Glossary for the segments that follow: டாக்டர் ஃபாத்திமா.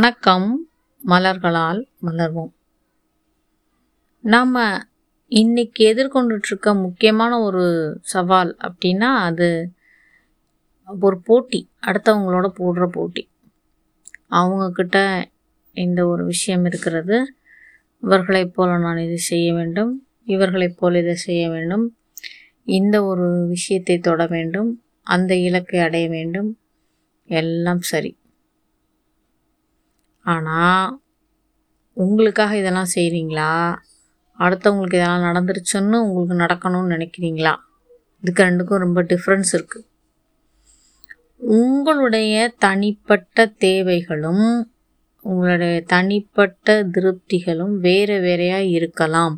வணக்கம். மலர்களால் மலர்வோம். நாம் இன்றைக்கி எதிர்கொண்டுட்ருக்க முக்கியமான ஒரு சவால் அப்படின்னா அது ஒரு போட்டி, அடுத்தவங்களோட போடுற போட்டி. அவங்கக்கிட்ட இந்த ஒரு விஷயம் இருக்கிறது, இவர்களைப் போல் நான் இதை செய்ய வேண்டும், இவர்களைப் போல் இதை செய்ய வேண்டும், இந்த ஒரு விஷயத்தை தொட வேண்டும், அந்த இலக்கை அடைய வேண்டும், எல்லாம் சரி. ஆனால் உங்களுக்காக இதெல்லாம் செய்கிறீங்களா? அடுத்தவங்களுக்கு இதெல்லாம் நடந்துருச்சுன்னு உங்களுக்கு நடக்கணும்னு நினைக்கிறீங்களா? இதுக்கு ரெண்டுக்கும் ரொம்ப டிஃப்ரென்ஸ் இருக்குது. உங்களுடைய தனிப்பட்ட தேவைகளும் உங்களுடைய தனிப்பட்ட திருப்திகளும் வேறு வேறையாக இருக்கலாம்.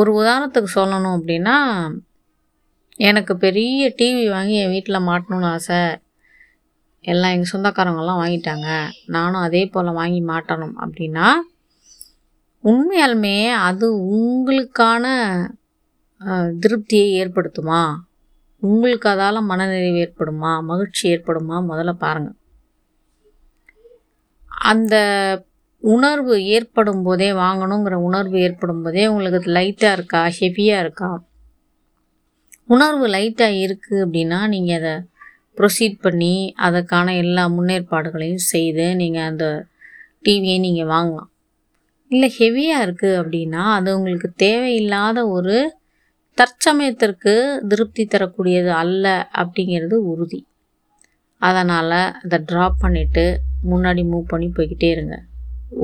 ஒரு உதாரணத்துக்கு சொல்லணும் அப்படின்னா, எனக்கு பெரிய டிவி வாங்கி என் வீட்டில் மாட்டணும்னு ஆசை. எல்லாம் எங்கள் சொந்தக்காரங்கெல்லாம் வாங்கிட்டாங்க, நானும் அதே போல் வாங்கி மாட்டணும் அப்படின்னா, உண்மையாலுமே அது உங்களுக்கான திருப்தியை ஏற்படுத்துமா? உங்களுக்கு அதால் மனநிறைவு ஏற்படுமா? மகிழ்ச்சி ஏற்படுமா? முதல்ல பாருங்கள். அந்த உணர்வு ஏற்படும் போதே, வாங்கணுங்கிற உணர்வு ஏற்படும் போதே, உங்களுக்கு லைட்டாக இருக்கா, ஹெவியாக இருக்கா? உணர்வு லைட்டாக இருக்குது அப்படின்னா நீங்கள் அதை ப்ரொசீட் பண்ணி அதற்கான எல்லா முன்னேற்பாடுகளையும் செய்து நீங்கள் அந்த டிவியை நீங்கள் வாங்கலாம். இல்லை ஹெவியாக இருக்குது அப்படின்னா அது உங்களுக்கு தேவையில்லாத ஒரு தற்சமயத்திற்கு திருப்தி தரக்கூடியது அல்ல அப்படிங்கிறது உறுதி. அதனால் அதை ட்ராப் பண்ணிவிட்டு முன்னாடி மூவ் பண்ணி போய்கிட்டே இருங்க.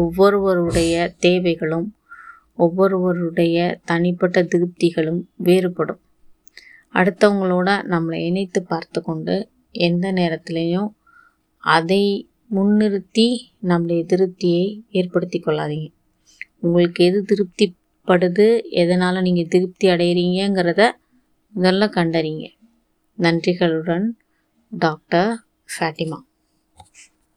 ஒவ்வொருவருடைய தேவைகளும் ஒவ்வொருவருடைய தனிப்பட்ட திருப்திகளும் வேறுபடும். அடுத்தவங்களோட நம்மளை இணைத்து பார்த்து கொண்டு எந்த நேரத்துலேயும் அதை முன்னிறுத்தி நம்முடைய திருப்தியை ஏற்படுத்தி கொள்ளாதீங்க. உங்களுக்கு எது திருப்திப்படுது, எதனால் நீங்கள் திருப்தி அடைகிறீங்கிறத முதல்ல கண்டறிங்க. நன்றிகளுடன் டாக்டர் ஃபாத்திமா.